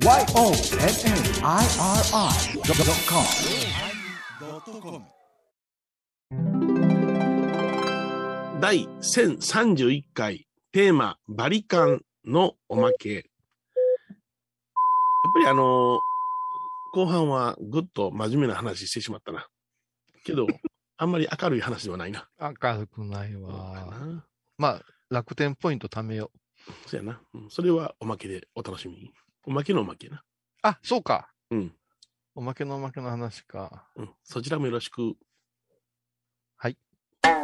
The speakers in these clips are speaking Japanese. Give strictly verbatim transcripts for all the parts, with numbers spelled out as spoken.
だいせんさんじゅういっかいテーマバリカンのおまけ。やっぱりあの後半はぐっと真面目な話してしまったな。けどあんまり明るい話ではないな。明るくないわ。まあ楽天ポイント貯めよう。そうやな、うん。それはおまけでお楽しみに。おまけのおまけな。あ、そうか。うん。おまけのおまけの話か。うん。そちらもよろしく。はい。お疲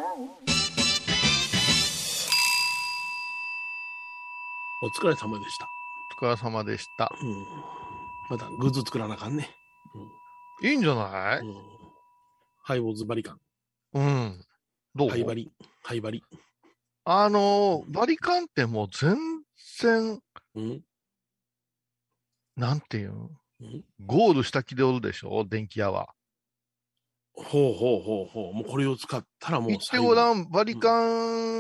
れ様でした。お疲れ様でした。うん。またグッズ作らなあかんね。うん、いいんじゃない、うん、ハイボーズバリカン。うん。どう？ハイバリ。ハイバリ。あのー、バリカンってもう全然、うん、なんていうの、うん、ゴールした気でおるでしょ、電気屋は。ほうほうほうほう、もうこれを使ったらもう行ってごらん、バリカ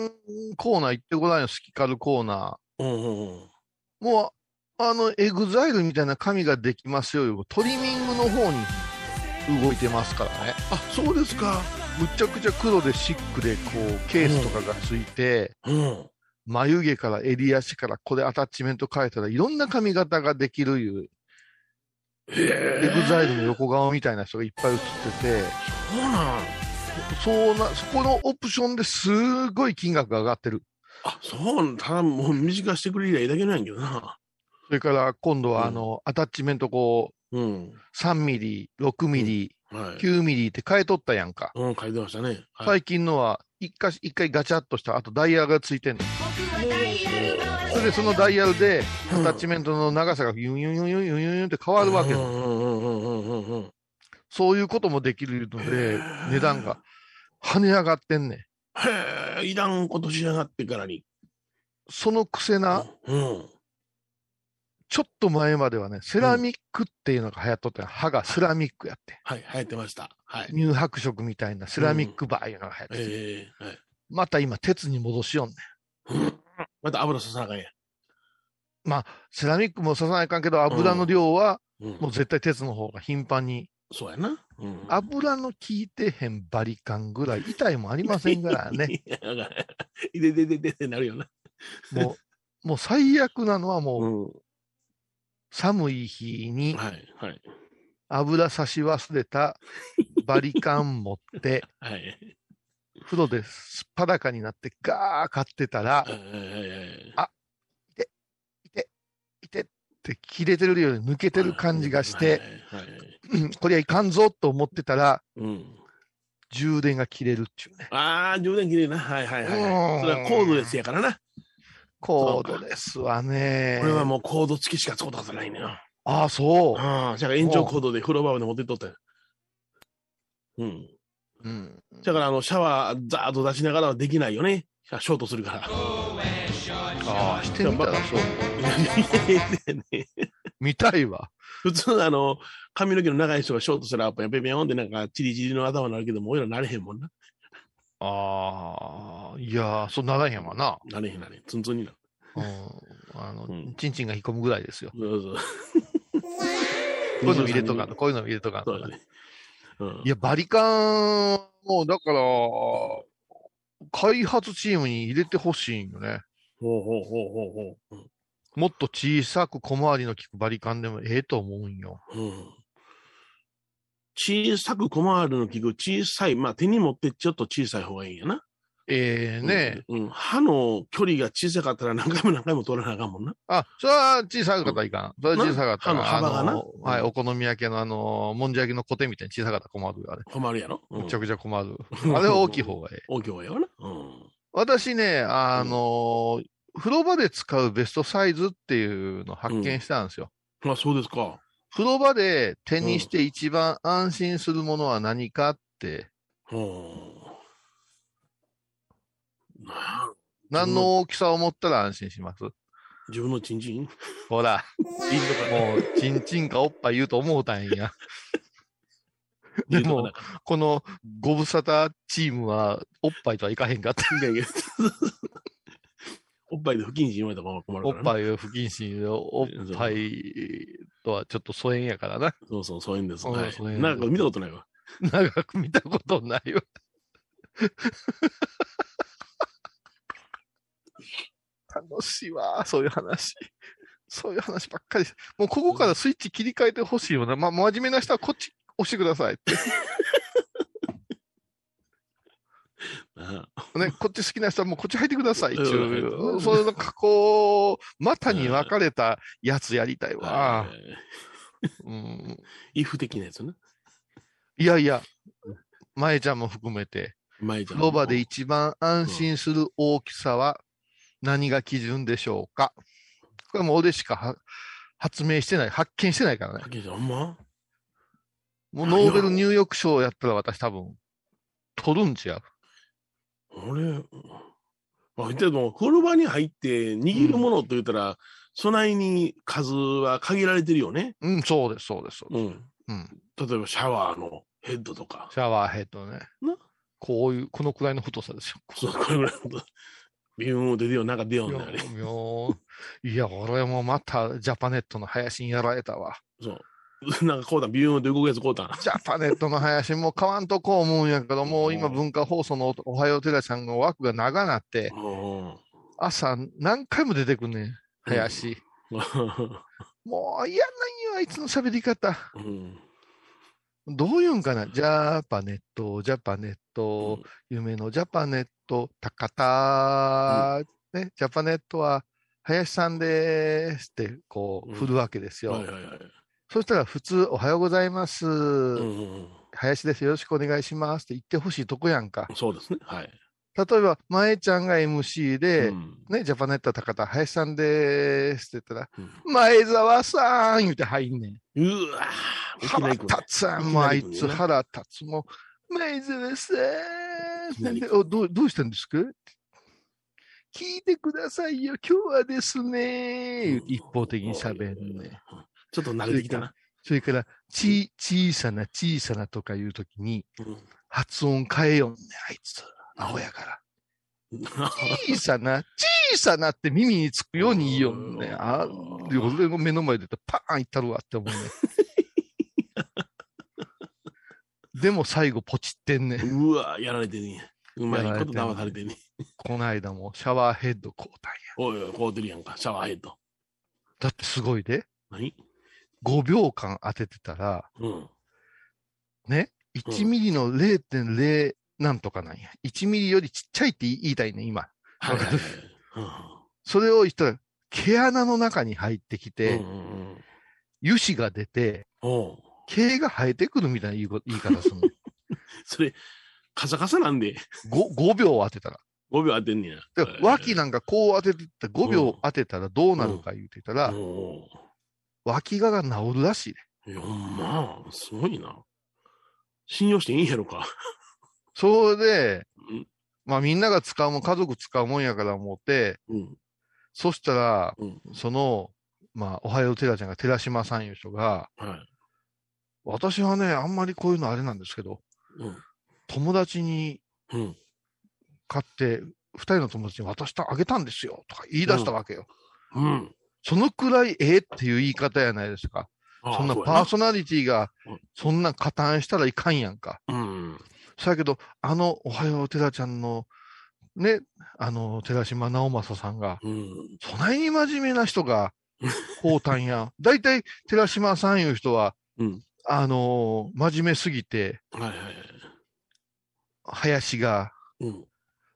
ンコーナー行ってごらんよ、スキカルコーナー。うんうんうん、もう、あの、エグザイルみたいな紙ができますよ、トリミングの方に動いてますからね。あ、そうですか。むちゃくちゃ黒でシックでこうケースとかがついて、うんうん、眉毛から襟足からこれアタッチメント変えたらいろんな髪型ができるいう、エグザイルの横顔みたいな人がいっぱい映ってて、そうなん、そうな、そこのオプションですごい金額が上がってる。あ、そうただもう短してくれりゃいいだけなんけどな。それから今度はあの、うん、アタッチメントこう、うん、さんミリろくミリ、うんはい、きゅうミリって変えとったやんか。うん、変えてましたね。はい、最近のは一回、一回ガチャっとした、あとダイヤルがついてんの。それでそのダイヤルで、アタッチメントの長さがユンユンユンユンユンユンって変わるわけ。そういうこともできるので、値段が跳ね上がってんね。へぇ、いらんことしやがってからに。そのくせな、うん、ちょっと前まではね、セラミックっていうのが流行っとった、うん、歯がセラミックやって。はい、流行ってました。はい、乳白色みたいなセラミックバーいうのが流行ってて、うんえーはい。また今、鉄に戻しよんね、うん。また油ささなあかんや。まあ、セラミックもささないかんけど、油の量は、うん、もう絶対鉄の方が頻繁に。そうやな。うん、油の効いてへんバリカンぐらい、痛いもありませんからね。いでででででなるよな。もう、もう最悪なのはもう、うん寒い日に油差し忘れたバリカン持って風呂ですっぱだかになってガー買ってたら、あ、いていていてって切れてるように抜けてる感じがして、これはいかんぞと思ってたら、充電が切れるっていうね。ああ、充電切れるな。はいはいはい。それはコードレスやからな。コードですわね。これはもうコード付きしか使ったことないのよ。ああ、そう。ああ、じゃあ延長コードで風呂場まで持ってっとったよ。うん。うん。だからあの、シャワーザーッと出しながらはできないよね。ショートするから。ああ、してみたらそう。見たいわ。普通あの、髪の毛の長い人がショートしたら、ペンペンペンってなんかチリチリの頭になるけども、俺らなれへんもんな。ああ、いやー、そうならへんわな。なれへんなれへん、ツンツンになる。うん、あの、うん、チンチンが引っ込むぐらいですよ。そうそうこういうの入れとかの、こういうの入れとかの、ねうん。いや、バリカン、もうだから、開発チームに入れてほしいんよね。ほうほうほうほうほう。もっと小さく小回りの利くバリカンでもええと思うんよ。うん小さく小回るの器具、小さい、まあ手に持ってちょっと小さい方がいいんやな。ええー、ね、うんうん。歯の距離が小さかったら何回も何回も取らなあかんもんな。あ、それは小さかったらいかん。それは小さかったら。歯の幅がな。あのー、はい、お好み焼きのあのー、もんじゃ焼きのコテみたいに小さかったら困るあれ。困るやろ、うん、めちゃくちゃ困る。あれは大きい方がいい。大きい方がいいわな。うん。私ね、あのーうん、風呂場で使うベストサイズっていうのを発見したんですよ。うん、あ、そうですか。風呂場で手にして一番安心するものは何かって、うん、何の大きさを持ったら安心します？自分のチンチン？ほら、もうチンチンかおっぱい言うと思うたんや。でもこのご無沙汰チームはおっぱいとはいかへんかった。おっぱいで不謹慎言われたら困るから、ね、おっぱい不謹慎、おっぱいとはちょっと疎遠やからな。そうそう、疎遠です。はい、疎遠。長く見たことないわ。長く見たことないわ。楽しいわ、そういう話。そういう話ばっかり。もうここからスイッチ切り替えてほしいよな。まあ、真面目な人はこっち押してくださいって。ね、こっち好きな人はもうこっち入ってくださいっていう、そういう格好、股に分かれたやつやりたいわ。うん。イフ的なやつね。いやいや、前ちゃんも含めて、ロバで一番安心する大きさは何が基準でしょうか。これも俺しか発明してない、発見してないからね。ほんま？もうノーベル入浴賞やったら私多分取るんちゃう。あれ、まあ、でも風呂場に入って握るものと言ったら、うん、そないに数は限られてるよね。うん、そうですそうですそうです。うん、例えばシャワーのヘッドとか。シャワーヘッドね。な、こういうこのくらいの太さですよ。そう、これぐらいの。ビューン出るよ、なんか出ようねあれ。いや、俺もまたジャパネットの林にやられたわ。そう。なんかこうだビューンと動くやつこうだな。ジャパネットの林も買わんとこう思うんやけど、もう今文化放送のおはようテラちゃんの枠が長なって、朝何回も出てくんねん、林。うん、もう嫌なんよ、あいつの喋り方。うん、どういうんかな、ジャパネット、ジャパネット、うん、夢のジャパネット、高田、うんね、ジャパネットは林さんですってこう振るわけですよ。うん、はいはいはい、そしたら普通おはようございます、うんうん、林ですよろしくお願いしますって言ってほしいとこやんか。そうですね、はい、例えば前ちゃんが エムシー で、うんね、ジャパネット高田林さんでーすって言ったら、うん、前澤さん言って入んねん。うわー、腹立つわ、もうあいつ腹立つ、もう前澤さんでお ど, どうしたんですか聞いてくださいよ今日はですね、うん、一方的に喋んねん。ちょっと慣れてきたな。それから、からち、小さな小さなとかいうときに、うん、発音変えよんね、あいつ。アホやから。小さな、小さなって耳につくように言いよんね。あ、俺の目の前でパーンいったるわって思うね。でも最後ポチってんね。うわ、やられてんね。うまいこと騙されてんね。この間もシャワーヘッド買うたんや。おいおい、買うてるやんか、シャワーヘッド。だってすごいで。何？ごびょうかん当ててたら、うん、ね、いちミリの れいてんれい なんとかなんや。いちミリよりちっちゃいって言いたいね、今。はいはいはい、それを言ったら、毛穴の中に入ってきて、うんうん、油脂が出て、毛が生えてくるみたいな言い方するの。それ、カサカサなんで。ご、ごびょう当てたら。ごびょう当てんねや。だから脇なんかこう当ててた、ごびょう当てたらどうなるか言ってたら、うんうん、脇がが治るらしいね。いや、まあ、すごいな。信用していいんやろか。それで、まあみんなが使うもん、家族使うもんやから思って、うん、そしたら、うん、その、まあ、おはようテラちゃんが寺島さんいう人が、はい、私はね、あんまりこういうのあれなんですけど、うん、友達に買って、二人の友達に渡してあげたんですよ、とか言い出したわけよ。うん、うん、そのくらいええっていう言い方やないですか。ああ、そんなパーソナリティがそんな加担したらいかんやんか。うん。そやけど、あのおはようテラちゃんのね、あの寺島直正さんが、うん、そないに真面目な人がこうたんや。だいたい寺島さんいう人は、うん、あのー、真面目すぎて、はいはいはい、林が、うん、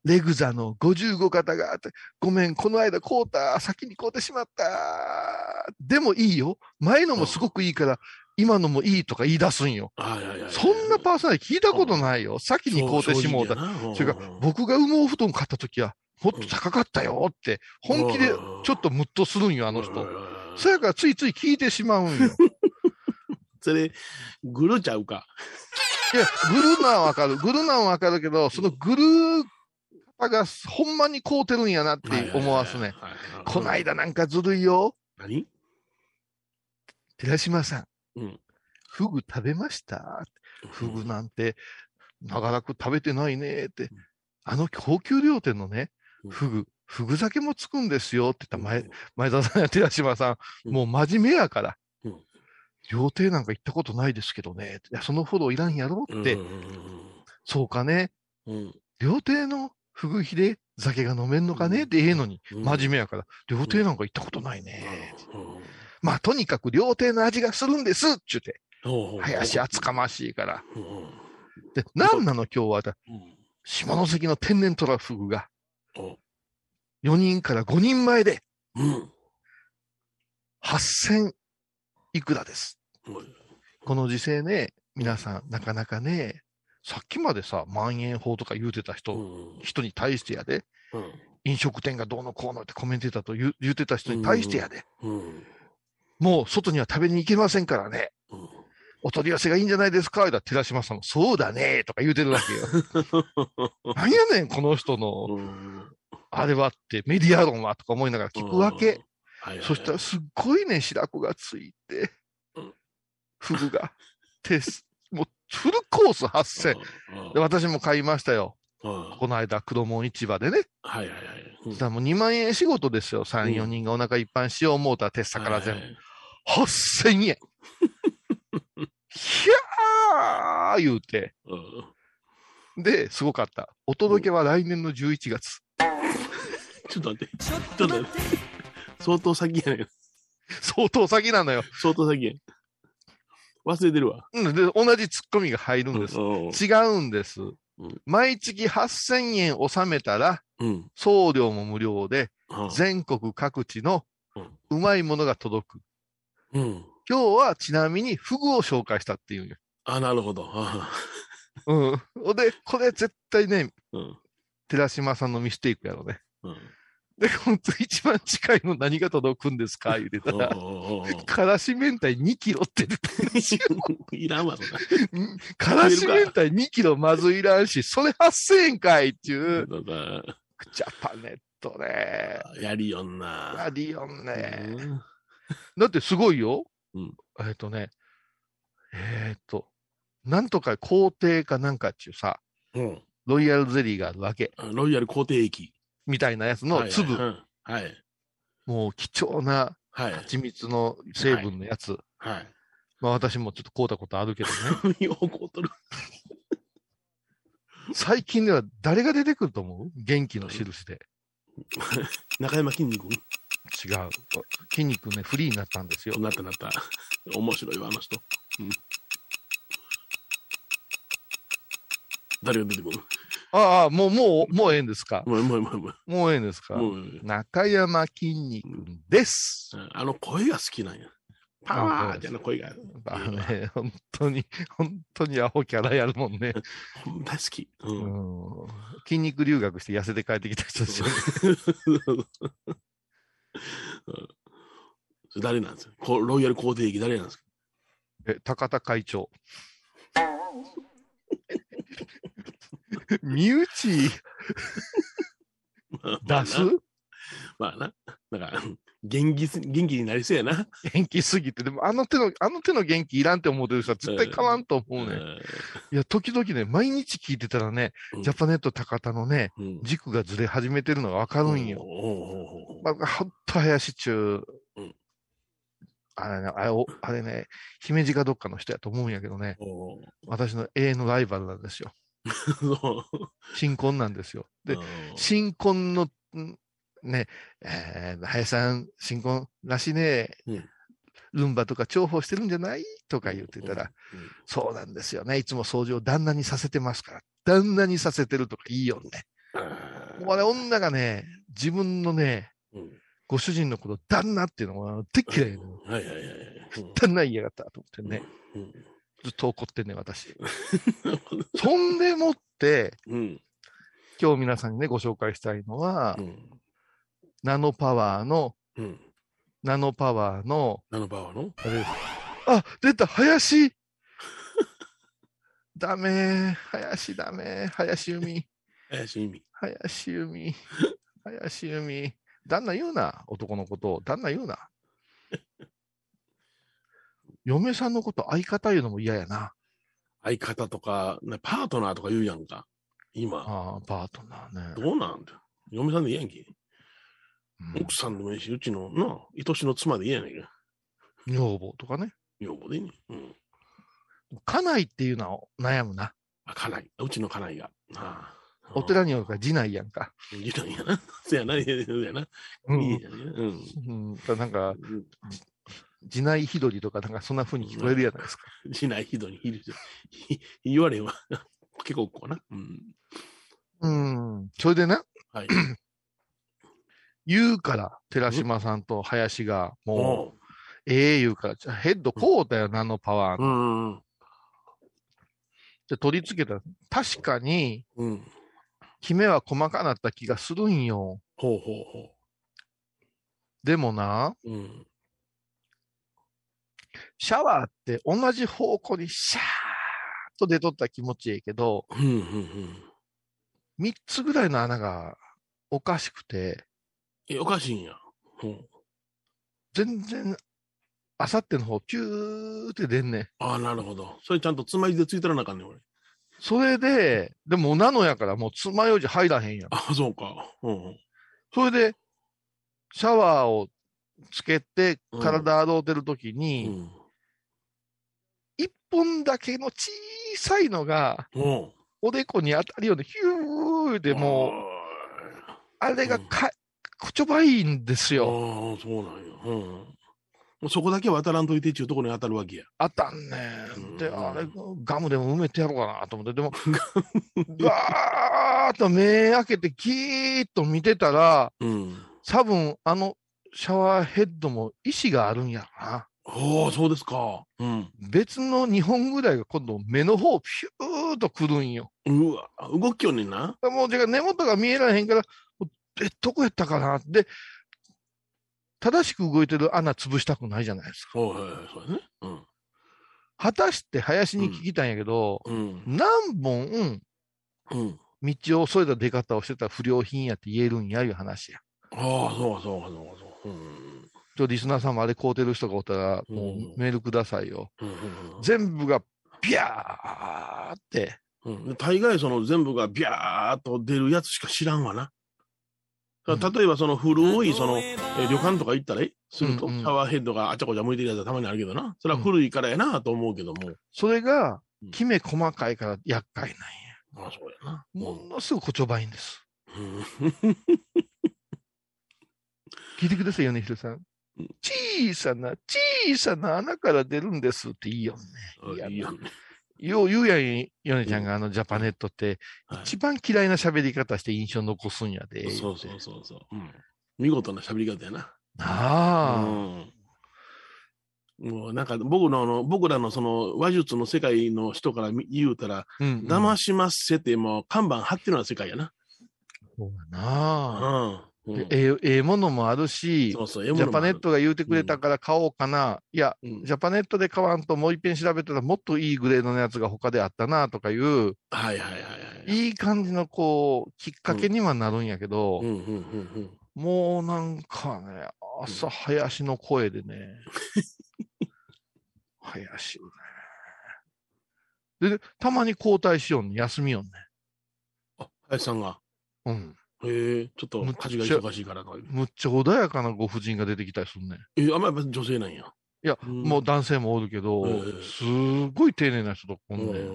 レグザのごじゅうごかたがあって、ごめん、この間こうた、先にこうてしまった。でもいいよ。前のもすごくいいから、今のもいいとか言い出すんよ。そんなパーソナリティ聞いたことないよ。先にこうてしもうた。それから、僕が羽毛布団買ったときは、もっと高かったよって、本気でちょっとムッとするんよ、あの人。そやから、ついつい聞いてしまうんよ。それ、グルちゃうか。いや、グルなんわかる。グルなんわかるけど、そのグルー、がほんまに凍ってるんやなって思わすね。こないだなんかずるいよ。何？寺島さん、うん、フグ食べました？フグなんて長らく食べてないねって、うん、あの高級料亭のね、フグ、フグ酒もつくんですよって言った前、前田さんや寺島さん、もう真面目やから、うん、料亭なんか行ったことないですけどね、いやそのフォローいらんやろって、うんうんうん、そうかね、うん、料亭のふぐひで酒が飲めんのかねってええのに、うん、真面目やから料亭なんか行ったことないね、うんうん、まあとにかく料亭の味がするんですっちゅうて、うん、林厚かましいから、うん、でなんなの今日はだ、うん、下関の天然トラフグがよにんからごにんまえで、うん、はっせんいくらです、うん、この時世ね皆さんなかなかねさっきまでさまん延法とか言うてた人、うん、人に対してやで、うん、飲食店がどうのこうのってコメンテーターと言う、言うてた人に対してやで、うんうん、もう外には食べに行けませんからね、うん、お取り寄せがいいんじゃないですかだ寺島さんもそうだねとか言うてるわけよなんやねんこの人の、うん、あれはってメディア論はとか思いながら聞くわけ、うんはいはいはい、そしたらすっごいね白子がついて、うん、フグが手もうフルコースはっせん、うん、で私も買いましたよ、うん、この間黒門市場でね、はいはいはいうん、したらもうにまんえん仕事ですよ、さん、よにんがお腹いっぱいしよう思うたら鉄砂から全部、はいはい、はっせんえんひゃー言うて、うん、ですごかった。お届けは来年のじゅういちがつ、うん、ちょっと待ってちょっと待って相当先やねん。相当先なのよ。相当先や。忘れてるわ。うん、で同じツッコミが入るんです。うん、違うんです。うん、毎月はっせんえん納めたら、うん、送料も無料で、うん、全国各地のうまいものが届く、うん。今日はちなみにフグを紹介したっていうんよ。あ、なるほど。うん。で、これ絶対ね、うん、寺島さんのミステイクやろね。うんで、本当一番近いの何が届くんですか言うてたら、からし明太にキロって出てるんですよ。いらんわそんな。からし明太にキロまずいらんし、それはっせんえんかいっていう。ジャパネットね。やりよんな。やりよんね。うん、だってすごいよ。うん、えっとね、えっと、なんとか皇帝かなんかっていうさ、うん、ロイヤルゼリーがあるわけ。ロイヤル皇帝液。みたいなやつの粒、はいはいはい、もう貴重な蜂蜜の成分のやつ、はいはい、まあ私もちょっと買うたことあるけどね。よう買うとる。最近では誰が出てくると思う？元気の印で。中山筋肉？違う。筋肉ねフリーになったんですよ。なったなった。面白いわあの人。うん、誰が出てくる？ああ、もう、もう、もうええんですか。もう、もう、もう、もう。もうええんですか。中山きんに君です。あの声が好きなんや。パワーじゃな声が。あのね、本当に、本当にアホキャラやるもんね。大好き。うん。筋肉留学して痩せて帰ってきた人ですよね。誰なんですかロイヤル皇帝駅誰なんですかえ、高田会長。身内出すまあな、だから元気す元気になりそうやな。元気すぎてでもあの手のあの手の元気いらんって思ってる人は絶対変わんと思うね。いや時々ね毎日聞いてたらね、うん、ジャパネット高田のね、うん、軸がずれ始めてるのが分かるんよ。まあほんと林中、うん、あれねあれおあれね姫路かどっかの人やと思うんやけどね。私の永遠のライバルなんですよ。新婚なんですよ。で、新婚のね、えー、林さん新婚らしいね、うん、ルンバとか重宝してるんじゃないとか言ってたら、うんうん、そうなんですよね。いつも掃除を旦那にさせてますから、旦那にさせてるとかいいよね。あれ女がね、自分のね、うん、ご主人のこと旦那っていうのはてっきり旦那嫌がったと思ってね。うんうんずっと怒ってんね私そんでもって、うん、今日皆さんにねご紹介したいのは、うん、ナノパワーの、うん、ナノパワーのナノパワーのあれあ出た林ダメ林ダメ林由美林由美林由美林由美旦那言うな男のことを旦那言うな嫁さんのこと相方言うのも嫌やな。相方とか、ね、パートナーとか言うやんか。今。ああ、パートナーね。どうなんだよ。嫁さんで嫌やんけ、うん。奥さんでもいいし、うちのな、愛しの妻で嫌やねんけ。女房とかね。女房でね、うん。家内っていうのは悩むな。家内、うちの家内が。ああ、お寺におるから次男やんか。次男やな。そやな、いやな。うん。いいやね、うん。うん、なんか、うん、次男ひどりとか、なんかそんな風に聞こえるやないですか。うん、次男ひどり、ひどり。言われんわ。結構こうな。うん。うん。それでな。はい。言うから、寺島さんと林が、もう、ええ言うから、ヘッドこうだよな、のパワーの。うん。じゃ取り付けた。確かに、うん、キメは細かなった気がするんよ。ほうほうほう。でもな、うん、シャワーって同じ方向にシャーッと出とったら気持ちいいけど、うんうんうん、みっつぐらいの穴がおかしくて、え、おかしいんや。うん、全然、あさっての方、ピューって出んねん。ああ、なるほど。それちゃんとつまようじでついたらなあかんねん、俺。それで、でも、なのやから、もうつまようじ入らへんやん。ああ、そうか。うん。それで、シャワーをつけて、体洗うてるときに、一、うんうん、本だけの小さいのが、うん、おでこに当たるように、ヒューってもう、あれがか、うんこちょばいんですよ。ああ、そうなんや。うん。もうそこだけは当たらんといてっていうところに当たるわけや。当たんねん。で、あれ、ガムでも埋めてやろうかなと思って、でも、ガーッと目開けて、キーッと見てたら、うん、多分、あのシャワーヘッドも意思があるんやろな。ああ、そうですか。うん。別のにほんぐらいが今度、目の方、ピューッとくるんよ。うわ、動きよねんな。もう、根元が見えられへんから、え、どこやったかなで、正しく動いてる穴潰したくないじゃないですか。そうですね。うん。果たして林に聞きたんやけど、うん、何本、うん、道をそれた出方をしてた不良品やって言えるんやいう話や。ああ、そうそうそうそう。うん。ちょ、リスナーさんもあれ買うてる人がおったら、もうメールくださいよ。うんうんうん、全部がビャーって。うん、大概その全部がビャーっと出るやつしか知らんわな。例えばその古いその旅館とか行ったりすると、うんうん、シャワーヘッドがあちゃこちゃ向いてるやつはたまにあるけどな。それは古いからやなと思うけども。それが、きめ細かいから厄介なんや。うん、ああ、そうやな。ものすごくこちょばいんです。うん、聞いてくださいよね、ひろさん。小さな、小さな穴から出るんですっていいよね。いいよね。よう言うやん、ヨネちゃんがあのジャパネットって、一番嫌いな喋り方して印象残すんやで。はい、そうそうそうそう、うん。見事な喋り方やな。ああ、うん。もうなんか僕のあの、僕らのその話術の世界の人から言うたら、うんうん、騙しませても看板張ってるような世界やな。そうだな。うん。うん、えええものもあるし、そうそう、ええものもある。ジャパネットが言うてくれたから買おうかな、うん、いや、うん、ジャパネットで買わんともう一遍調べたらもっといいグレードのやつが他であったなとかいう、はいはいはいはい、いい感じのこうきっかけにはなるんやけど、うんうんうんうんうん、もうなんかね、朝林の声でね、うん、林ね、でたまに交代しようね、休みよね、あ、林さんが、うん。へえ、ちょっと家事が忙しいからとか。むっちゃ穏やかなご婦人が出てきたりするね。え、あんまり女性なんや。いや、うん、もう男性もおるけど、すごい丁寧な人とこんで。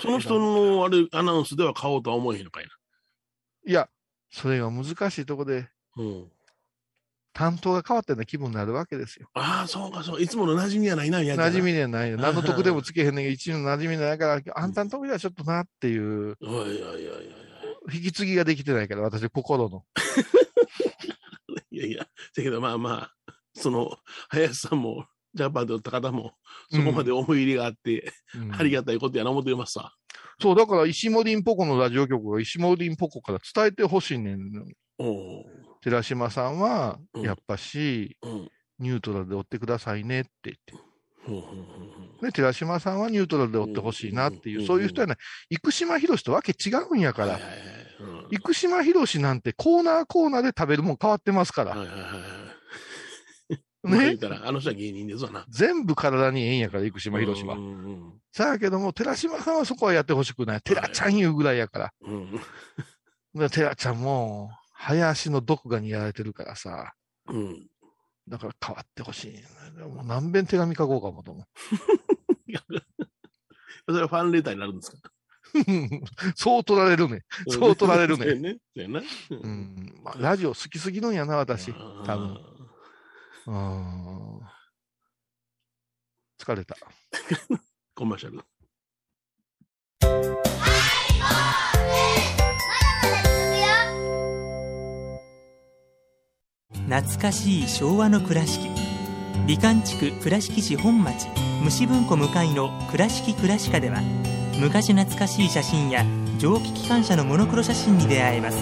その人のあれアナウンスでは買おうとは思えへんのかいな。いや、それが難しいとこで、うん、担当が変わったような気分になるわけですよ。ああ、そうかそう。いつもの馴染みはないな、やつ。馴染みではない。何の得でもつけへんねんけど、一応の馴染みないから、あんたの得ではちょっとなっていう。いやいやいやいや。引き継ぎができてないから、私、心の。いやいや、だけどまあまあ、その、林さんも、ジャパンでおった方も、そこまで思い入れがあって、うん、ありがたいことやな思ってますわ。そう、だから、石森んぽこのラジオ局が石森んぽこから伝えてほしいねん。お寺島さんは、やっぱし、うん、ニュートラルでおってくださいねって言って。うんうんうん、で寺島さんはニュートラルで追ってほしいなっていう、うんうんうん、そういう人やない。生島博士とわけ違うんやから、はいはいはいうん、生島博士なんてコーナーコーナーで食べるもん変わってますから、はいはいはい、ねたらあの人は芸人ですわな。全部体にええんやから生島博士は、うんうんうん、さあけども寺島さんはそこはやってほしくない。寺ちゃんいうぐらいやから、はいうん、寺ちゃんも林の毒がにやられてるからさ、うん、だから変わってほしい。もう何遍手紙書こうかもと思う。それはファンレターになるんですか？そう取られるね。そう取られるね。うん、まあ、ラジオ好きすぎるんやな、私。多分。ああ。疲れた。コマーシャル。懐かしい昭和の倉敷、美観地区倉敷市本町虫文庫向かいの倉敷倉歯科では、昔懐かしい写真や蒸気機関車のモノクロ写真に出会えます。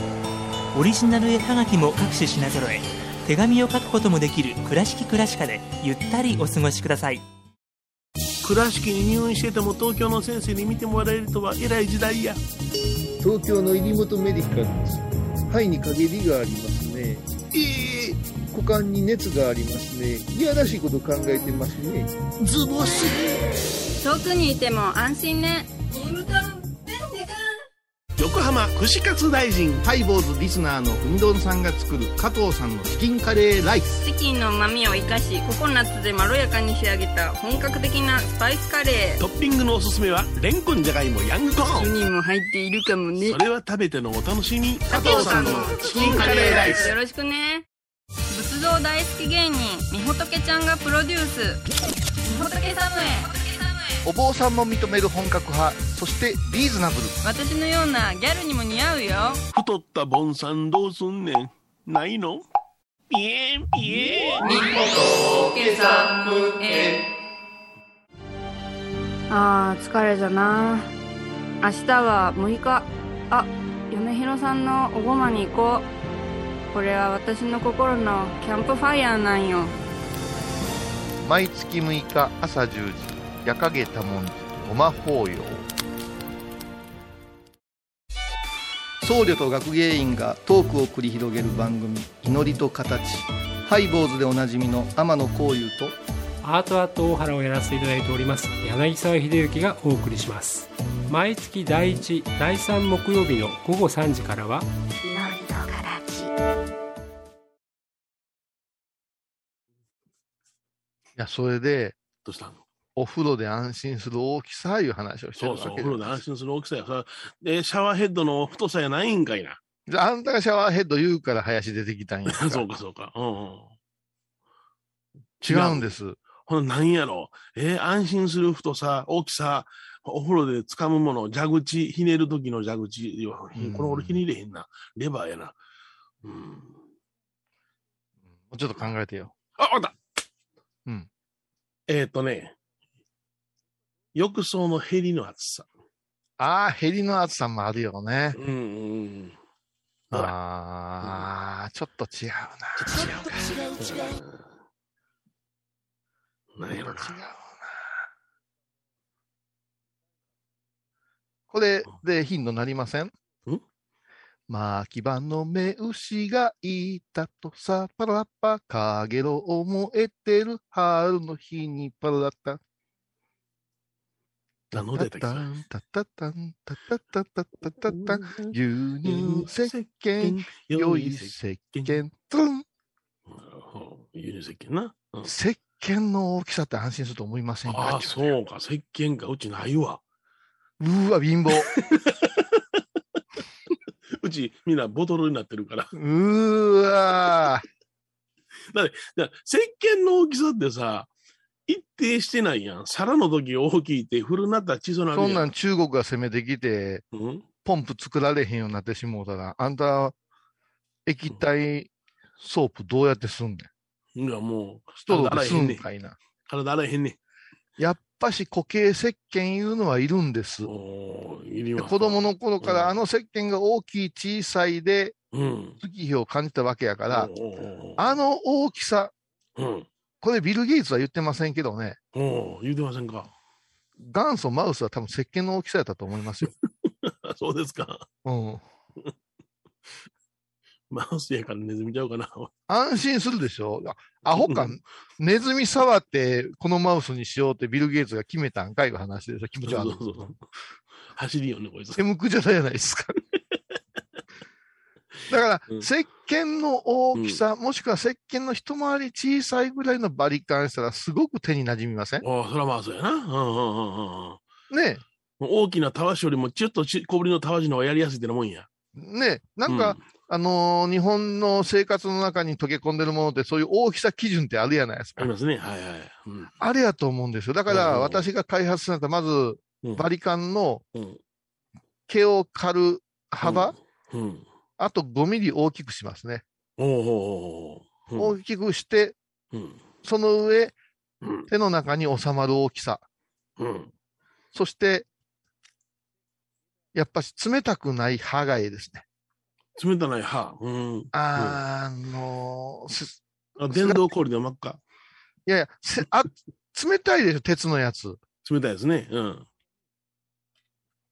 オリジナル絵はがきも各種品揃え、手紙を書くこともできる倉敷倉歯科でゆったりお過ごしください。倉敷に入院してても東京の先生に見てもらえるとは偉い時代や。東京の入元メディカルです。肺に陰りがありますね。えー、股間に熱がありますね。いやらしいこと考えてますね。ズボス。遠くにいても安心ね。横浜串カツ大臣ハイボーズリスナーのうみどんさんが作る加藤さんのチキンカレーライス。チキンの旨味を生かし、ココナッツでまろやかに仕上げた本格的なスパイスカレー。トッピングのおすすめはレンコン、じゃがいも、ヤングコーン。いちにんも入っているかもね。それは食べてのお楽しみ。加藤さんのチキンカレーライス、よろしくね。仏像大好き芸人みほとけちゃんがプロデュース、みほとけサムへ。お坊さんも認める本格派、そしてリーズナブル。私のようなギャルにも似合うよ。太ったボンさんどうすんねん、ないの？ピエンピエンみほとけさむへ。あー疲れじゃな。明日はむいか、あ、嫁ひろさんのおごまに行こう。これは私の心のキャンプファイヤーなんよ。毎月むいか朝じゅうじ、矢影多文字ごま法要。僧侶と学芸員がトークを繰り広げる番組、祈りと形。ハイボーズでおなじみの天野幸雄とアートアート大原をやらせていただいております柳沢秀行がお送りします。毎月だいいちだいさん木曜日の午後さんじからは祈りと形。いや、それでどうしたの？お風呂で安心する大きさいう話をしてるわけです。そうだ、お風呂で安心する大きさや。さでシャワーヘッドの太さやないんかいな。じゃあ、あんたがシャワーヘッド言うから林出てきたんやから。そうかそうか、うんうん、違うんです。ほんなんやろ、えー、安心する太さ大きさ、お風呂で掴むもの、蛇口ひねる時の蛇口、うん、これ俺ひねれへんな、レバーやな、うん、もうちょっと考えてよ。あ、分かった、うん、えー、っとね浴槽のヘリの厚さ。ああ、ヘリの厚さもあるよね。うんうん。ああ、うん、ちょっと違うな。ちょっと違うか。違う違う。うん、何やろな。違うな。これで頻度なりません？うん？まあ、牙の目牛がいたとさ、パラッパ、かげろう燃えてる春の日にパラッタ。牛乳石鹸、良い石鹸、トン。牛乳石鹸な、うん。石鹸の大きさって安心すると思いませんか？あ、そうか、石鹸か、うちないわ。うわ、貧乏。うちみんなボトルになってるから。うわ。だから石鹸の大きさってさ。一定してないやん。皿の時大きいって、フルなったら小さなるやん。そんなん中国が攻めてきて、うん、ポンプ作られへんようになってしもうたら、あんた液体ソープどうやってすんねん。いや、もうストローですんかいな。体洗えへんねん。やっぱし固形石鹸いうのはいるんです。おー、いります。子供の頃からあの石鹸が大きい小さいで、うん、月日を感じたわけやから、あの大きさ、うん、これビル・ゲイツは言ってませんけどね。おお、言ってませんか。元祖マウスは多分石鹸の大きさやったと思いますよ。そうですか。うん。マウスやからネズミちゃうかな。安心するでしょ。アホか、ネズミ触ってこのマウスにしようってビル・ゲイツが決めたんかいの話でさ、気持ち悪い。そうそうそう。走りよねこいつ。手むくじゃないですか。だから、うん、石鹸の大きさ、うん、もしくは石鹸の一回り小さいぐらいのバリカンしたらすごく手に馴染みません？ああ、それはまずいな。うんうんうんうん。ねえ。大きなたわしよりもちょっと小ぶりのたわしの方がやりやすいってなもんや。ねえ、なんか、うん、あのー、日本の生活の中に溶け込んでるものってそういう大きさ基準ってあるやないですか。ありますね。はいはい。うん、あれやと思うんですよ。だから私が開発したのはまず、うん、バリカンの毛を刈る幅、うんうん、あとごミリ大きくしますね。おお、うん、大きくして、うん、その上、うん、手の中に収まる大きさ、うん、そしてやっぱし冷たくない歯がいいですね。冷たない歯。うん、あー、うん、のーあ、電動氷の真っ赤。いやいや、あ、冷たいでしょ、鉄のやつ。冷たいですね。うん。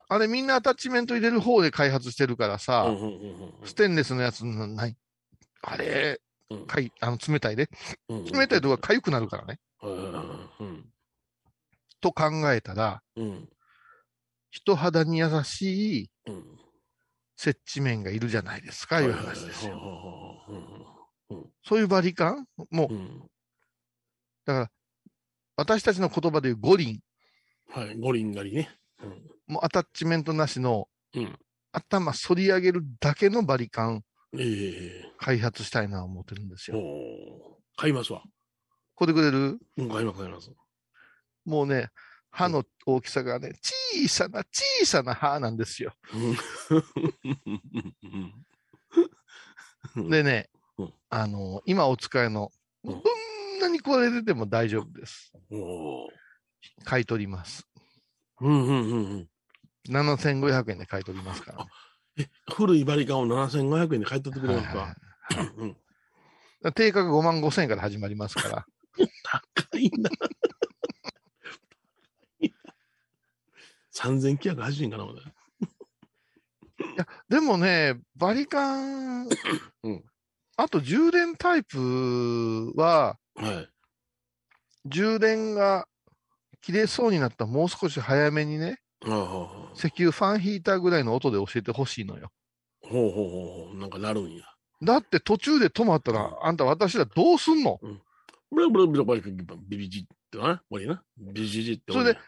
あれ、みんなアタッチメント入れる方で開発してるからさ、うんうんうんうん、ステンレスのやつない。あれ、うん、かいあの冷たいで、うんうんうん。冷たいとこが痒くなるからね。うんうんうん、と考えたら、うん、人肌に優しい、うん接地面がいるじゃないですか、いう話ですよ。そういうバリカンもう、うん、だから私たちの言葉でいう五輪、はい、五輪狩りね、うん、もうアタッチメントなしの、うん、頭反り上げるだけのバリカン、えー、開発したいなと思ってるんですよ。買いますわ。これでくれる？うん、買います買います。もうね。歯の大きさがね、小さな小さな歯なんですよ。でね、うん、あのー、今お使いの、うん、どんなにこれででも大丈夫です。お買い取ります。うんうんうんうん。ななせんごひゃくえんで買い取りますから、ね。え、古いバリカンをななせんごひゃくえんで買い取ってくれますか？うん、だ定価がごまんごせんえんから始まりますから。高いな。さんぜんきゅうひゃくはちじゅうえんかな、これ。いや、でもね、バリカン、うん、あと充電タイプは、はい、充電が切れそうになったらもう少し早めにね、あ石油ファンヒーターぐらいの音で教えてほしいのよ。ほうほうほう、なんかなるんや。だって途中で止まったら、あんた私らどうすんの？ブラブラブラバリカンビビジってな、これな、ビジジって。それで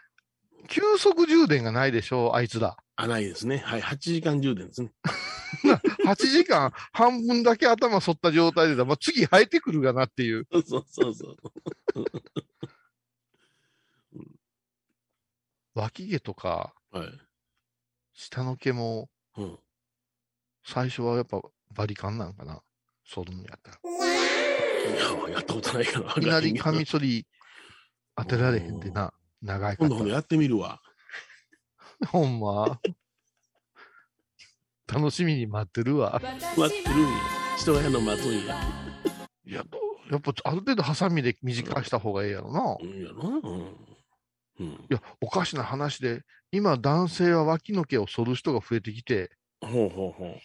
急速充電がないでしょう、あいつら。あ、ないですね。はい、はちじかん充電ですね。はちじかん、半分だけ頭反った状態でだ、まあ、次生えてくるかなっていう。そうそうそう。脇毛とか、はい、下の毛も、うん、最初はやっぱバリカンなんかな、そういうのやったら。いや、やったことないから。いきなりカミソリ当てられへんってな。長い今度やってみるわ。ほんま。楽しみに待ってるわ。待ってるんや。人がやるの待つんや。いや、やっぱある程度ハサミで短くした方がいいやろな。うん、いやな、うんうん。いや、おかしな話で、今男性は脇の毛を剃る人が増えてきて、ほうほうほ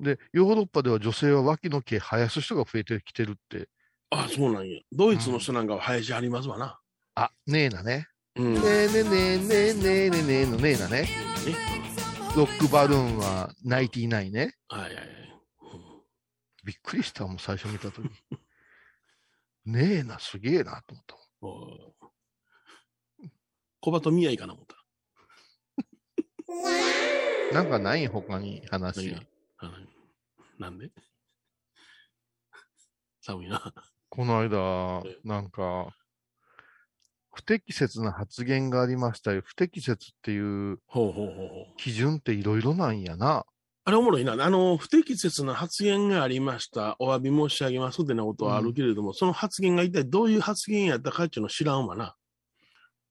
う。で、ヨーロッパでは女性は脇の毛生やす人が増えてきてるって。あ、そうなんや。ドイツの人なんかは生やしありますわな。うん、あ、ねえなね。うん、ねえねえねえねえねえねえのねえなね。ロックバルーンはナイティナイね。はいはいはい。びっくりしたもん最初見たとき。ねえな、すげえなと思ったもん。小葉と宮井かな思った。なんかない他に話が。なんで？寒いな。この間なんか。不適切な発言がありましたよ。不適切っていう基準っていろいろなんやな。ほうほうほう。あれおもろいな。あの、不適切な発言がありました。お詫び申し上げますってなことはあるけれども、うん、その発言が一体どういう発言やったかっていうの知らんわな。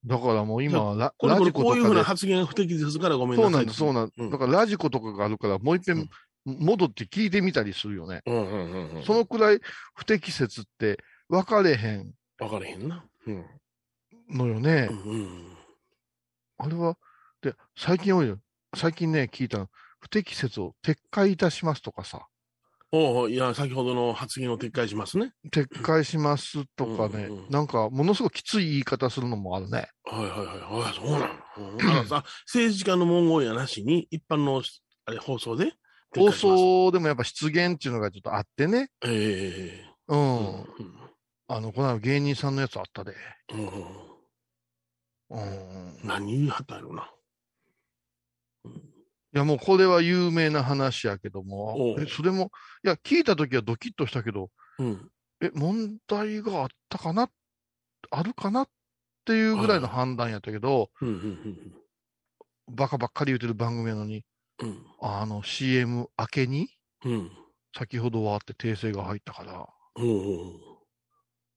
だからもう今はラ、これこれこういうふうな発言が不適切からごめんなさい。そうなんだ、そうなんだ。だからラジコとかがあるから、もう一遍戻って聞いてみたりするよね。うんうんうんうん、そのくらい不適切って分かれへん。分かれへんな。うんのよね、うんうん、あれはで最近多いよ。最近ね聞いたの不適切を撤回いたしますとかさ。おういや先ほどの発言を撤回しますね。撤回しますとかね、うんうん、なんかものすごくきつい言い方するのもあるね。はいはいはいはいそうなの。政治家の文言やなしに一般のあれ放送で放送でもやっぱ失言っていうのがちょっとあってね。ええー。うん。うん、あの、この間芸人さんのやつあったで。うん。うん、何言いはったやろな。いや、もうこれは有名な話やけども、えそれも、いや、聞いたときはドキッとしたけど、うん、え、問題があったかな、あるかなっていうぐらいの判断やったけど、うんうんうん、バカばっかり言ってる番組なのに、うん、あの シーエム 明けに、うん、先ほどはあって訂正が入ったから、うんうん、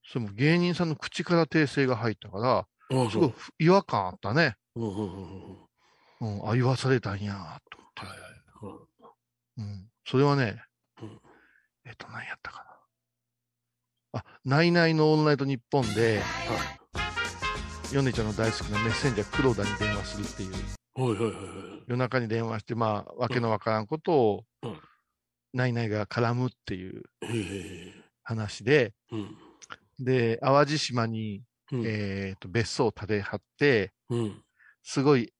それも芸人さんの口から訂正が入ったから、うん、すごい違和感あったね。うんうんうんうん、あ、言わされたんやと思って、うんうん、それはね、うん、えっと何やったかなあ、ナイナイのオールナイトニッポンで、はい、ヨネちゃんの大好きなメッセンジャー黒田に電話するっていう、はいはいはい、夜中に電話して、まあわけのわからんことを、うん、ナイナイが絡むっていう話で、うん、で淡路島に、うん、えー、と別荘を建てはって、うん、すごい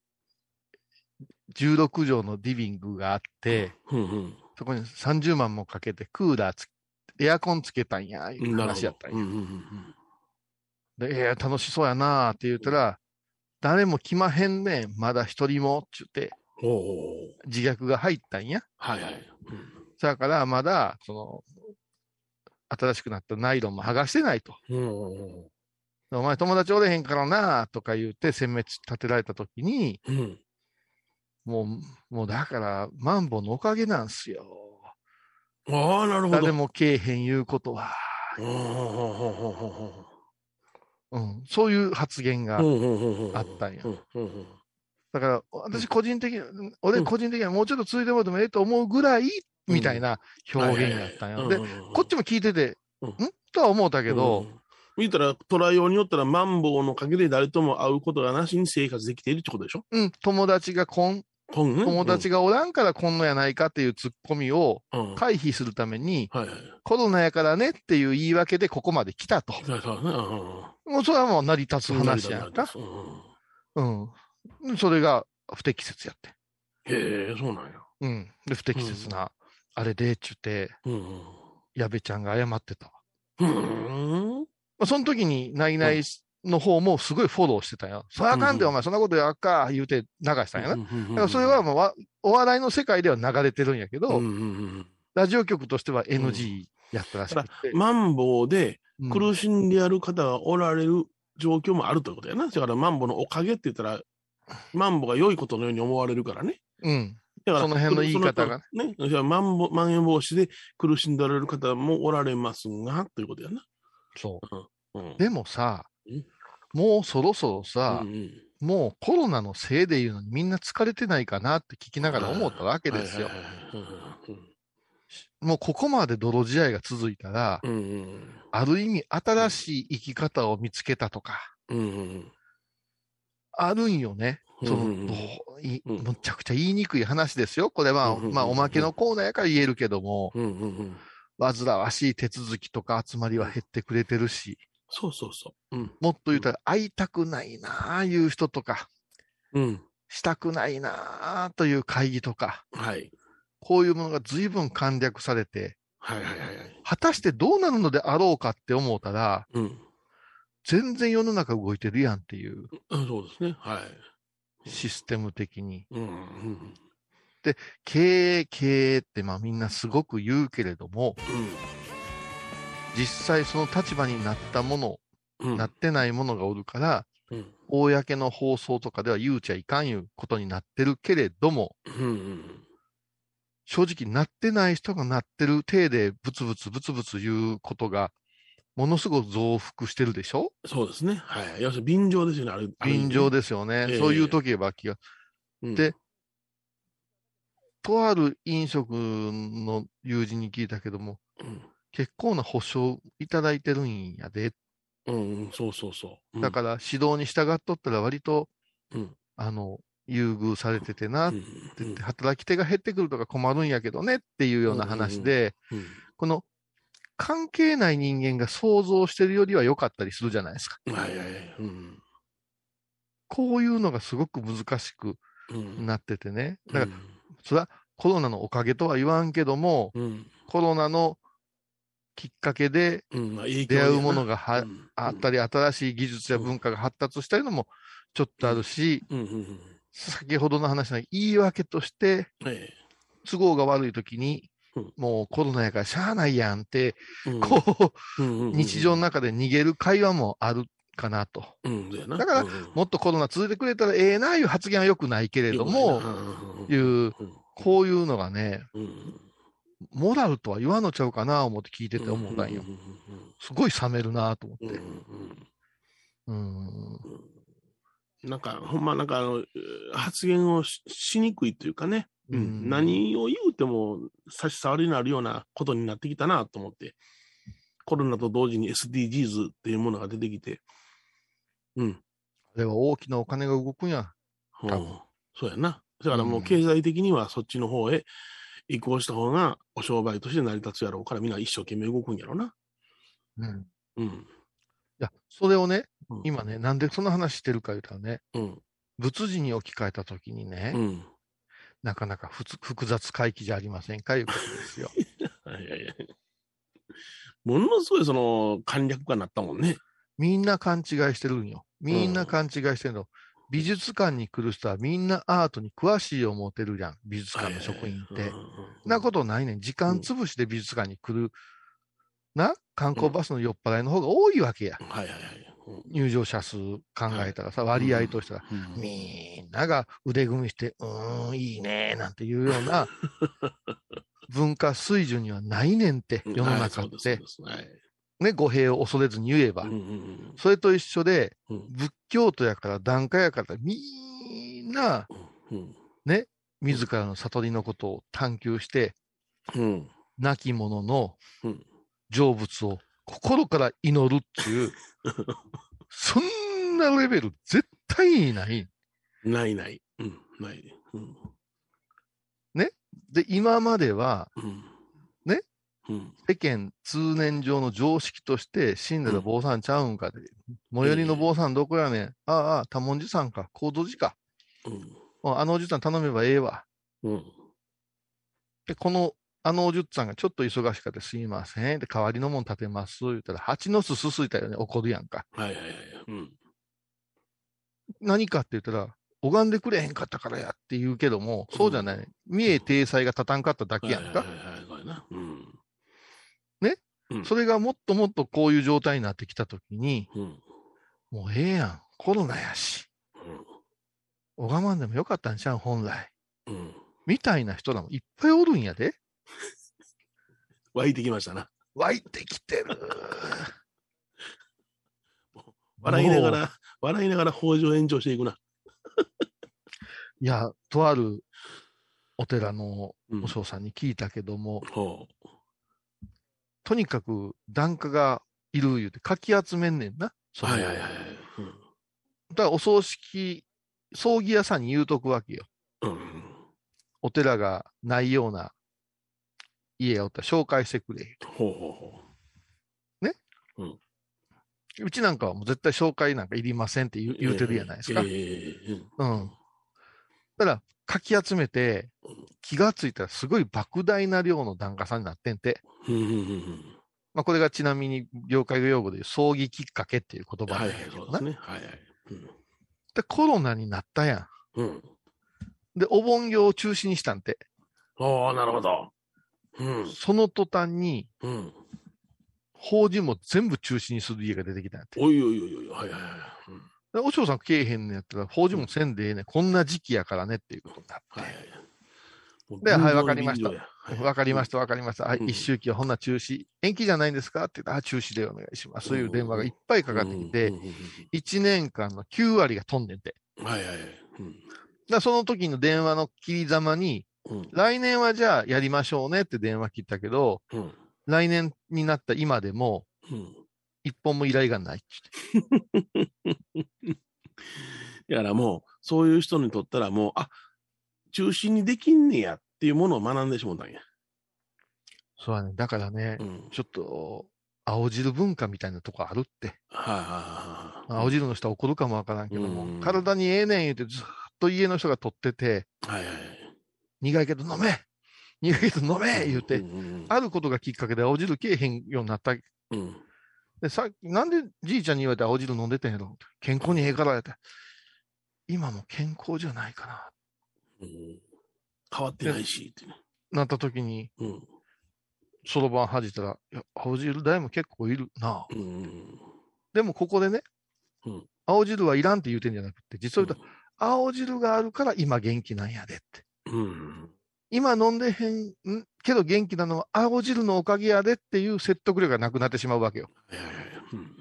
じゅうろくじょうのリビングがあって、うんうん、そこにさんじゅうまんもかけてクーラーつエアコンつけたんやいう話やったんや、うんうんうん、で、えー、楽しそうやなって言ったら、うん、誰も来まへんねんまだ一人もって言ってお自虐が入ったんや、はいはい、うん、だからまだその新しくなったナイロンも剥がしてないと、うん、お前友達おれへんからなとか言って殲滅立てられた時に、うん、もう、もうだから、マンボのおかげなんすよ。ああ、なるほど。誰もけえへん言うことは。うん、そういう発言があったんや。だから、私個人的に、うん、俺個人的にはもうちょっと続いてもらってもええと思うぐらい、みたいな表現やったんや。で、こっちも聞いてて、うん、んとは思うたけど、うんうん、見たらトライオによったらマンボウのおかげで誰とも会うことがなしに生活できているってことでしょ。うん、友達がこん友達がおらんからこんのやないかっていうツッコミを回避するために、うん、はいはい、コロナやからねっていう言い訳でここまで来たと、はいはい、もうそれはもう成り立つ話やんか、うん、うん、それが不適切やって。へえ、そうなんや。うんで、不適切な、うん、あれでっちゅって、うん、矢部ちゃんが謝ってたわ。うん、まあ、その時にナイナイ、うん、の方もすごいフォローしてたよ。そりゃあかんで、うん、お前そんなことやっか言うて流したんやな、うんうんうん、だからそれはもうお笑いの世界では流れてるんやけど、うんうんうん、ラジオ局としては エヌジー やったらしくて、うん、マンボウで苦しんでやる方がおられる状況もあるということやな。だからマンボウのおかげって言ったらマンボウが良いことのように思われるからね、うん、だからその辺の言い方がね、マンボウ、まん延防止で苦しんでおられる方もおられますがということやな。そう、うんうん、でもさ、もうそろそろさ、うんうん、もうコロナのせいで言うのにみんな疲れてないかなって聞きながら思ったわけですよ。もうここまで泥仕合が続いたら、うんうん、ある意味新しい生き方を見つけたとか、うんうん、あるんよね。その、うんうん、むちゃくちゃ言いにくい話ですよこれは、うんうんうん、まあおまけのコーナーやから言えるけども、うんうんうん、煩わしい手続きとか集まりは減ってくれてるし、そうそうそう、うん、もっと言ったら会いたくないなあいう人とか、うん、したくないなあという会議とか、はい、こういうものが随分簡略されて、はいはいはい、果たしてどうなるのであろうかって思うたら、うん、全然世の中動いてるやんっていう、うん、そうですね、はい、システム的に、うんうん、で経営経営ってまあみんなすごく言うけれども、うん、実際その立場になったもの、うん、なってないものがおるから、うん、公の放送とかでは言うちゃいかんいうことになってるけれども、うんうん、正直なってない人がなってる体でブツブツブツブツ言うことがものすごく増幅してるでしょ。そうですね、はい、要するに便乗ですよね、あれ便乗ですよね、えー、そういう時は気が、うん、でとある飲食の友人に聞いたけども、うん、結構な保証いただいてるんやで。うん、そうそうそう。うん、だから指導に従っとったら割と、うん、あの、優遇されててなって言って、働き手が減ってくるとか困るんやけどねっていうような話で、うんうんうんうん、この関係ない人間が想像してるよりは良かったりするじゃないですか。はいはいはい。うん、こういうのがすごく難しくなっててね。だから、うん、それはコロナのおかげとは言わんけども、うん、コロナのきっかけで出会うものがは、うん、あったり、新しい技術や文化が発達したりのもちょっとあるし、うんうんうんうん、先ほどの話の言い訳として、ええ、都合が悪い時に、うん、もうコロナやからしゃあないやんって、うん、こう、うんうんうん、日常の中で逃げる会話もあるかなと、うん、だから、うん、もっとコロナ続いてくれたらええないう発言はよくないけれども、うんうん、いうこういうのがね、うん、モラルとは言わんのちゃうかな思って聞いてて思ったんよ、うんうんうんうん、すごい冷めるなと思って、うんうんうん、なんかほんまなんかあの発言を し, しにくいというかね、うんうん、何を言うても差し障りになるようなことになってきたなと思って、コロナと同時に エスディージーズ っていうものが出てきて、うん、あれは大きなお金が動くんや、うん、そうやな、だからもう経済的にはそっちの方へ移行した方がお商売として成り立つやろうから、みんな一生懸命動くんやろな、うんうん、いやそれをね、うん、今ねなんでその話してるか言うたらね、うん、仏事に置き換えた時にね、うんなかなかふつ複雑回帰じゃありませんかいうことですよ。はいはいはい、ものすごいその簡略化になったもんね。みんな勘違いしてるんよ。みんな勘違いしてるの。うん、美術館に来る人はみんなアートに詳しい思ってるじゃん。美術館の職員って。はいはいはい、なことないねん。時間潰しで美術館に来る、うん、な観光バスの酔っ払いの方が多いわけや。うん、はいはいはい。入場者数考えたらさ、はい、割合としたら、うん、みんなが腕組みしてうーんいいねなんていうような文化水準にはないねんって世の中って、はいはいね、語弊を恐れずに言えば、うんうんうん、それと一緒で、うん、仏教徒やから檀家やからみんな、うんうん、ね自らの悟りのことを探求して、うん、亡き者の成仏を心から祈るっていうそんなレベル絶対ないないない、うん、ない、うん、ねで今までは、うん、ね、うん、世間通念上の常識として死んだら坊さんちゃうんかで、うん、最寄りの坊さんどこやねん、えー、ああああ多文字さんか高度寺か、うん、あのおじさん頼めばええわ、うん、でこのあのおじゅっさんがちょっと忙しかったすいませんで代わりのもん立てます言ったら蜂の巣すすいたよね怒るやんか、はいはいはい、うん、何かって言ったら拝んでくれへんかったからやって言うけども、うん、そうじゃない見え体裁が立たんかっただけやんか、うん、ね、うん、それがもっともっとこういう状態になってきたときに、うん、もうええやんコロナやし、うん、拝まんでもよかったんちゃう本来、うん、みたいな人らもいっぱいおるんやで湧いてきましたな。湧いてきてる。笑いながら笑いながら法上延長していくな。いやとあるお寺のお嬢さんに聞いたけども、うん、とにかく檀家がいる言うてかき集めんねんな。それはいはいはい、うん、だからお葬式葬儀屋さんに言うとくわけよ、うん、お寺がないような家を紹介してくれ。ほうほうほう。ね、うん。うちなんかはもう絶対紹介なんかいりませんって 言, 言うてるやないですか。えーえー、うん。だからかき集めて気がついたらすごい莫大な量の檀家さんになってんて。まあこれがちなみに業界用語でいう葬儀きっかけっていう言葉なんだけどな。はいはい、ね、はいはい、うん。でコロナになったやん。うん。でお盆業を中止にしたんて。ああなるほど。うん、その途端に、うん、法事も全部中止にする家が出てきたんやって。おいおいおいおい、はいはいはい。うん、お嬢さん経えへんのやったら、法事もせんでええね、うん、こんな時期やからねっていうことになって。はいはい、で、はい、わかりました。わかりました、わかりました。はい、一周期はほんな中止。延期じゃないんですかって言ったら、あ、中止でお願いします。そういう電話がいっぱいかかってきて、うんうんうん、いちねんかんのきゅうわりが飛んでて。はいはいはい。うん、だその時の電話の切りざまに、うん、来年はじゃあやりましょうねって電話切ったけど、うん、来年になった今でも、うん、一本も依頼がないってだからもうそういう人にとったらもうあ中止にできんねやっていうものを学んでしもうたんや。そうやね。だからね、うん、ちょっと青汁文化みたいなとこあるって、はあ、青汁の人は怒るかもわからんけども、うん、体にええねん言ってずっと家の人が取ってて、はいはい、苦いけど飲め苦いけど飲め言うて、うんうん、あることがきっかけで青汁けえへんようになった、うん、でさなんでじいちゃんに言われて青汁飲んでたんやろ、健康にええからやって今も健康じゃないかな、うん、変わってないしってなった時に、うん、そろばん弾いたらいや青汁代も結構いるな、うん、でもここでね、うん、青汁はいらんって言うてんじゃなくて実は言うと、うん、青汁があるから今元気なんやでって、うん、今飲んでへんけど元気なのは青汁のおかげやでっていう説得力がなくなってしまうわけよ、うん、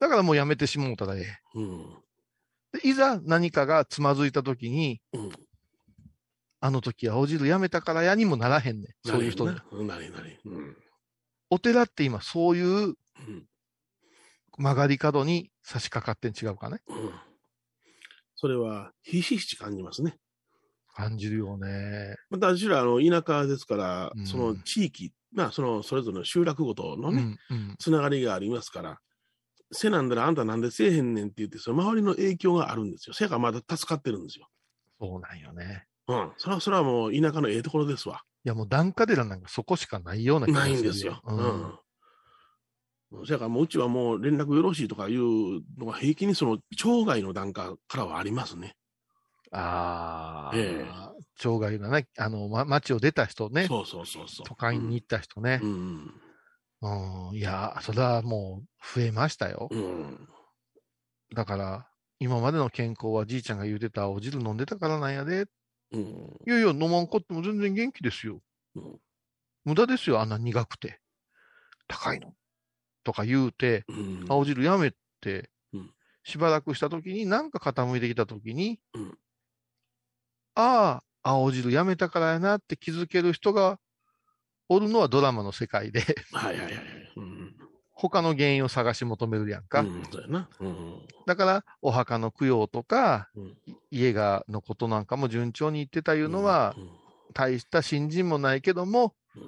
だからもうやめてしもうたらええ、うんでいざ何かがつまずいたときに、うん、あの時青汁やめたからやにもならへんねん、そういう人に。なりなり、うん、お寺って今そういう曲がり角に差し掛かってん違うかね、うん、それはひしひし感じますね。感じるよね。また私らあの田舎ですから、うん、その地域、まあ、そのそれぞれの集落ごとのね、うんうん、つながりがありますからせなんだらあんたなんでせえへんねんって言ってその周りの影響があるんですよ。せやからまだ助かってるんですよ。そうなんよね。うん。それはそれはもう田舎のええところですわ。いやもう檀家寺なんかそこしかないような気がする。ないんですよ。うん。うん、せやからもううちはもう連絡よろしいとかいうのが平気にその町外の檀家からはありますね。ああ。ええ。町外がね、あの、ま、町を出た人ね。そうそうそうそう。都会に行った人ね。うん。うんうん、いやそれはもう増えましたよ、うん、だから今までの健康はじいちゃんが言うてたお汁飲んでたからなんやで、うん、いやいや飲まんこっても全然元気ですよ、うん、無駄ですよあんな苦くて高いのとか言うて、うん、青汁やめて、うん、しばらくした時になんか傾いてきた時に、うん、ああ青汁やめたからやなって気づける人がおるのはドラマの世界ではいはいはい、うん、他の原因を探し求めるやんか、うん、そうやな、うん、だからお墓の供養とか、うん、家がのことなんかも順調にいってたいうのは、うんうん、大した新人もないけども、うん、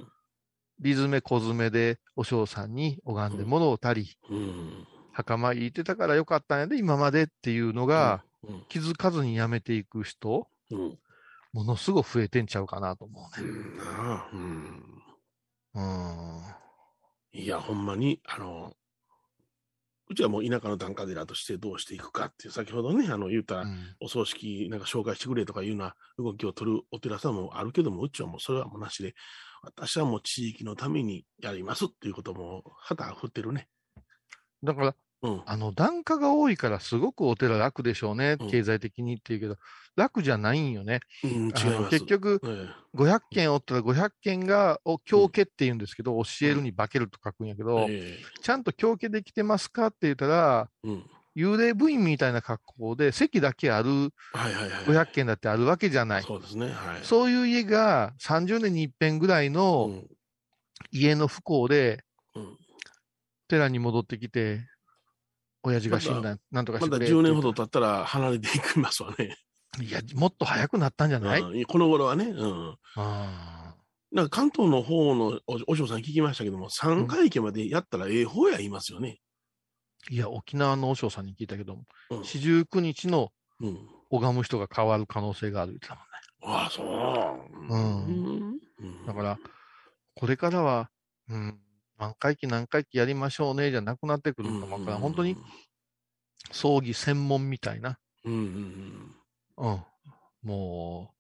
理詰め小詰めでお嬢さんに拝んでもろうたり、うんうん、袴行ってたからよかったんやで今までっていうのが、うんうん、気づかずにやめていく人、うん、ものすごく増えてんちゃうかなと思うね、うんうんうん、いやほんまにあのうちはもう田舎の檀家寺としてどうしていくかっていう先ほどねあの言うたら、うん、お葬式なんか紹介してくれとかいうような動きを取るお寺さんもあるけどもうちはもうそれはもうなしで私はもう地域のためにやりますっていうことも旗振ってるね。だから、うん、あの檀家が多いからすごくお寺楽でしょうね、うん、経済的にっていうけど楽じゃないんよね、うん、違います。結局、ええ、ごひゃっけんおったらごひゃっけんが教家っていうんですけど、うん、教えるに化けると書くんやけど、ええ、ちゃんと教家できてますかって言ったら、うん、幽霊部員みたいな格好で席だけあるごひゃっけんだってあるわけじゃない、はいはいはい、そうですね、はい、そういう家がさんじゅうねんに一遍ぐらいの家の不幸で、うん、寺に戻ってきて親父が死んだ、ま、なんとかしてくれまだじゅうねんほど経ったら離れていきますわね。いやもっと早くなったんじゃない、うん、この頃はね、うん、あなんか関東の方の お, お嬢さん聞きましたけどもさんかい家までやったらええ方や言いますよね、うん、いや沖縄のお嬢さんに聞いたけども、うん、よんじゅうくにちの拝む人が変わる可能性があるって言ってたもんね、うん、ああそう、うんうん、だからこれからは、うん、何回忌何回忌やりましょうねじゃなくなってくるのかもから、うん、本当に葬儀専門みたいな、うんうんうんうん、もう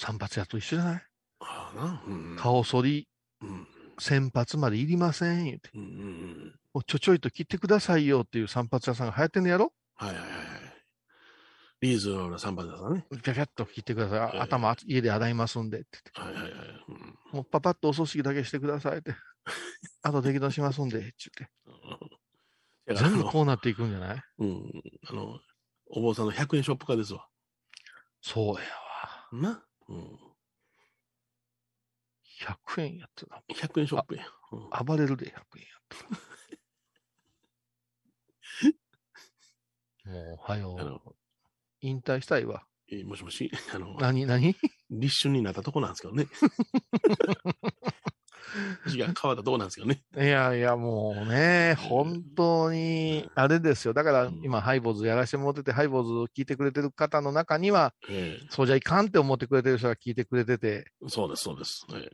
散髪屋と一緒じゃない、あな、うん、顔剃り、うん、先発までいりません言って、うんうん、もうちょちょいと切ってくださいよっていう散髪屋さんが流行ってんのやろ、はいはいはい、リーズの散髪屋さんねピャピャッと切ってください、はいはい、頭家で洗いますんでって言って、はいはいはい、うん、もうパパッとお葬式だけしてくださいってあと適当しますんでって言って全部こうなっていくんじゃない。うん、あのお坊さんのひゃくえんショップ家ですわ。そうやわな、うん、ひゃくえんやってなひゃくえんショップや、うん、暴れるでひゃくえんやったもうはよ引退したいわ、えー、もしもしあの何何立春になったとこなんですけどね話が変わったとこなんですよね。いやいや、もうね、本当にあれですよ。だから今、うん、ハイボーズやらせてもらってて、ハイボーズを聞いてくれてる方の中には、えー、そうじゃいかんって思ってくれてる人が聞いてくれてて、そうですそうです、え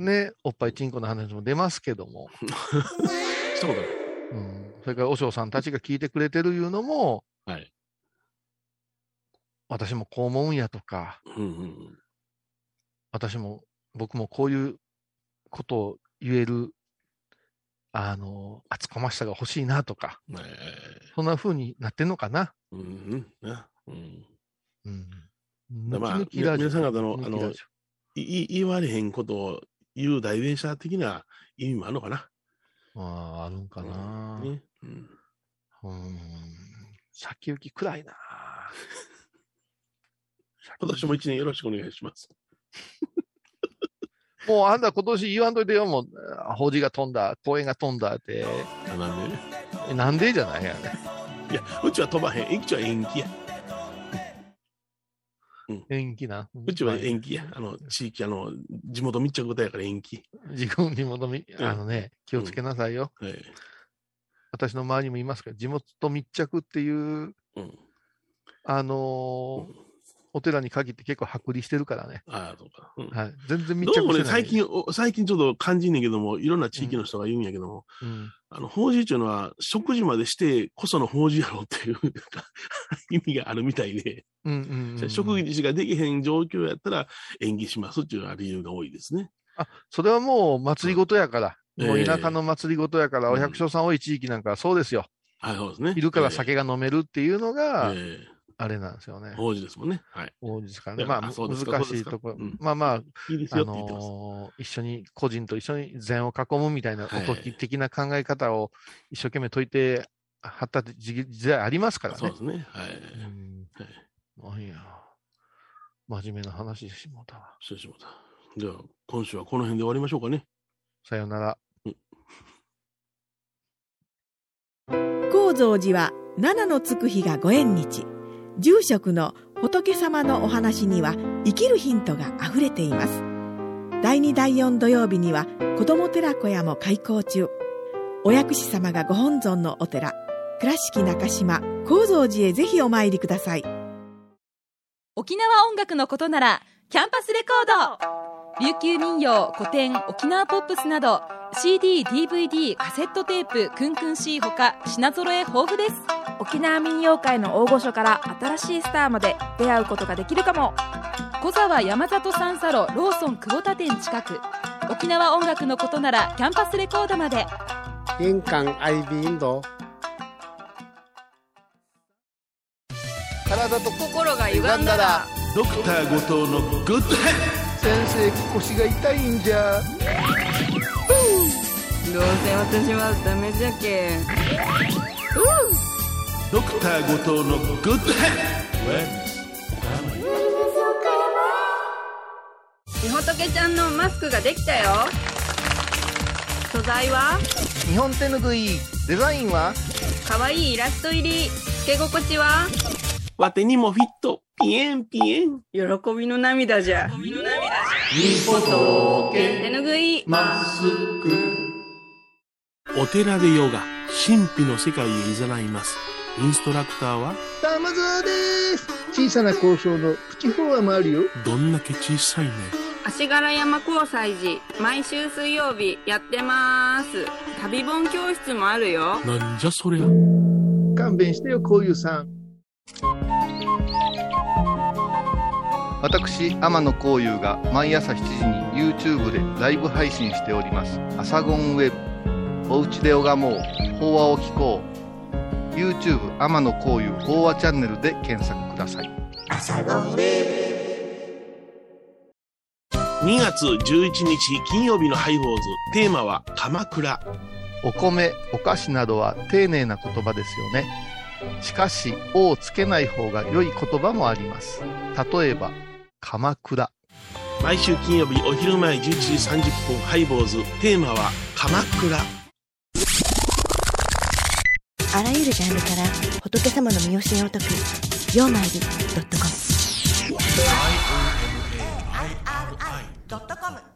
ー、ね、おっぱいチンコの話も出ますけどもそうだね、うん、それから和尚さんたちが聞いてくれてるいうのも、はい、私もこう思うんやとか、うんうんうん、私も僕もこういうことを言えるあの厚かましさが欲しいなとか、えー、そんな風になってんのかな。うんうんうんうん。だからまあ皆さん方のあのい言われへんことを言う代弁者的な意味もあるのかな。ああ、あるんかな。うんね、うんうん、先行き暗いな。今年も一年よろしくお願いします。もうあんた今年言わんといてよ、もう法事が飛んだ、公演が飛んだって。なんで？なんでじゃないやね。いや、うちは飛ばへん。うちは延期や。うん、延期な。うちは延期や。あの地域あの地元密着型やから延期。地元みあのね、気をつけなさいよ。うんうん、はい、私の周りにもいますけど、地元密着っていう、うん、あのー。うん、お寺に限って結構剥離してるからね。ああ、そうか、うん。はい。全然密着してない。どうもね、最近、最近ちょっと感じんねんけども、いろんな地域の人が言うんやけども、うん、あの、法事っていうのは、食事までしてこその法事やろうっていう意味があるみたいで、うんうんうんうん、食事ができへん状況やったら、延期しますっていう理由が多いですね。あ、それはもう祭りごとやから、うん、もう田舎の祭りごとやから、えー、お百姓さん多い地域なんかはそうですよ。はい、そうですね。いるから酒が飲めるっていうのが、えーあれなんですよね。王子ですもんね。はい。王子ですからね。まあ難しいところ、うん、まあまあ、いいですよって言ってます。あのー、一緒に個人と一緒に禅を囲むみたいな、はい、おとき的な考え方を一生懸命解いてはった時代ありますからね。そうですね。はい。うん、はい、なんや真面目な話しもたわ。しもた。じゃあ今週はこの辺で終わりましょうかね。さようなら。高蔵寺は七のつく日がご縁日。住職の仏様のお話には生きるヒントがあふれています。だいにだいよん土曜日には子ども寺小屋も開校中。お薬師様がご本尊のお寺倉敷中島・高蔵寺へぜひお参りください。沖縄音楽のことならキャンパスレコード、琉球民謡、古典、沖縄ポップスなど シーディー、ディーブイディー、カセットテープ、クンクン C ほか品揃え豊富です。沖縄民謡界の大御所から新しいスターまで出会うことができるかも。小沢山里三佐路ローソン久保田店近く。沖縄音楽のことならキャンパスレコードまで。玄関アイビーンド。体と心が歪んだらドクター後藤のグッドヘッド。先生腰が痛いんじゃ。どうせ私はダメじゃけ。うんドクター後藤のグッドヘッド。みほとけちゃんのマスクができたよ。素材は日本手ぬぐい。デザインはかわいいイラスト入り。つけ心地はわてにもフィット。ピエンピエン。喜びの涙じゃ。喜びの涙じゃ。みほとけ手ぬぐいマスク。お寺でヨガ、神秘の世界へいざないます。インストラクターは玉沢です。小さな交渉のプチフォアもあるよ。どんだけ小さいね。足柄山交際時毎週水曜日やってます。旅本教室もあるよ。なんじゃそりゃ。勘弁してよこういうさん。私天野こうゆうが毎朝しちじに YouTube でライブ配信しております。アサゴンウェブ、おうちで拝もう、法話を聞こう、YouTube 天野こうゆう法話チャンネルで検索ください。にがつじゅういちにち金曜日のハイボーズ、テーマは鎌倉。お米、お菓子などは丁寧な言葉ですよね。しかし「お」をつけない方が良い言葉もあります。例えば鎌倉。毎週金曜日お昼前じゅういちじさんじゅっぷん、ハイボーズ、テーマは鎌倉。あらゆるジャンルから仏様の身教えを解くようまいり .com アイ アール アイ ドットコム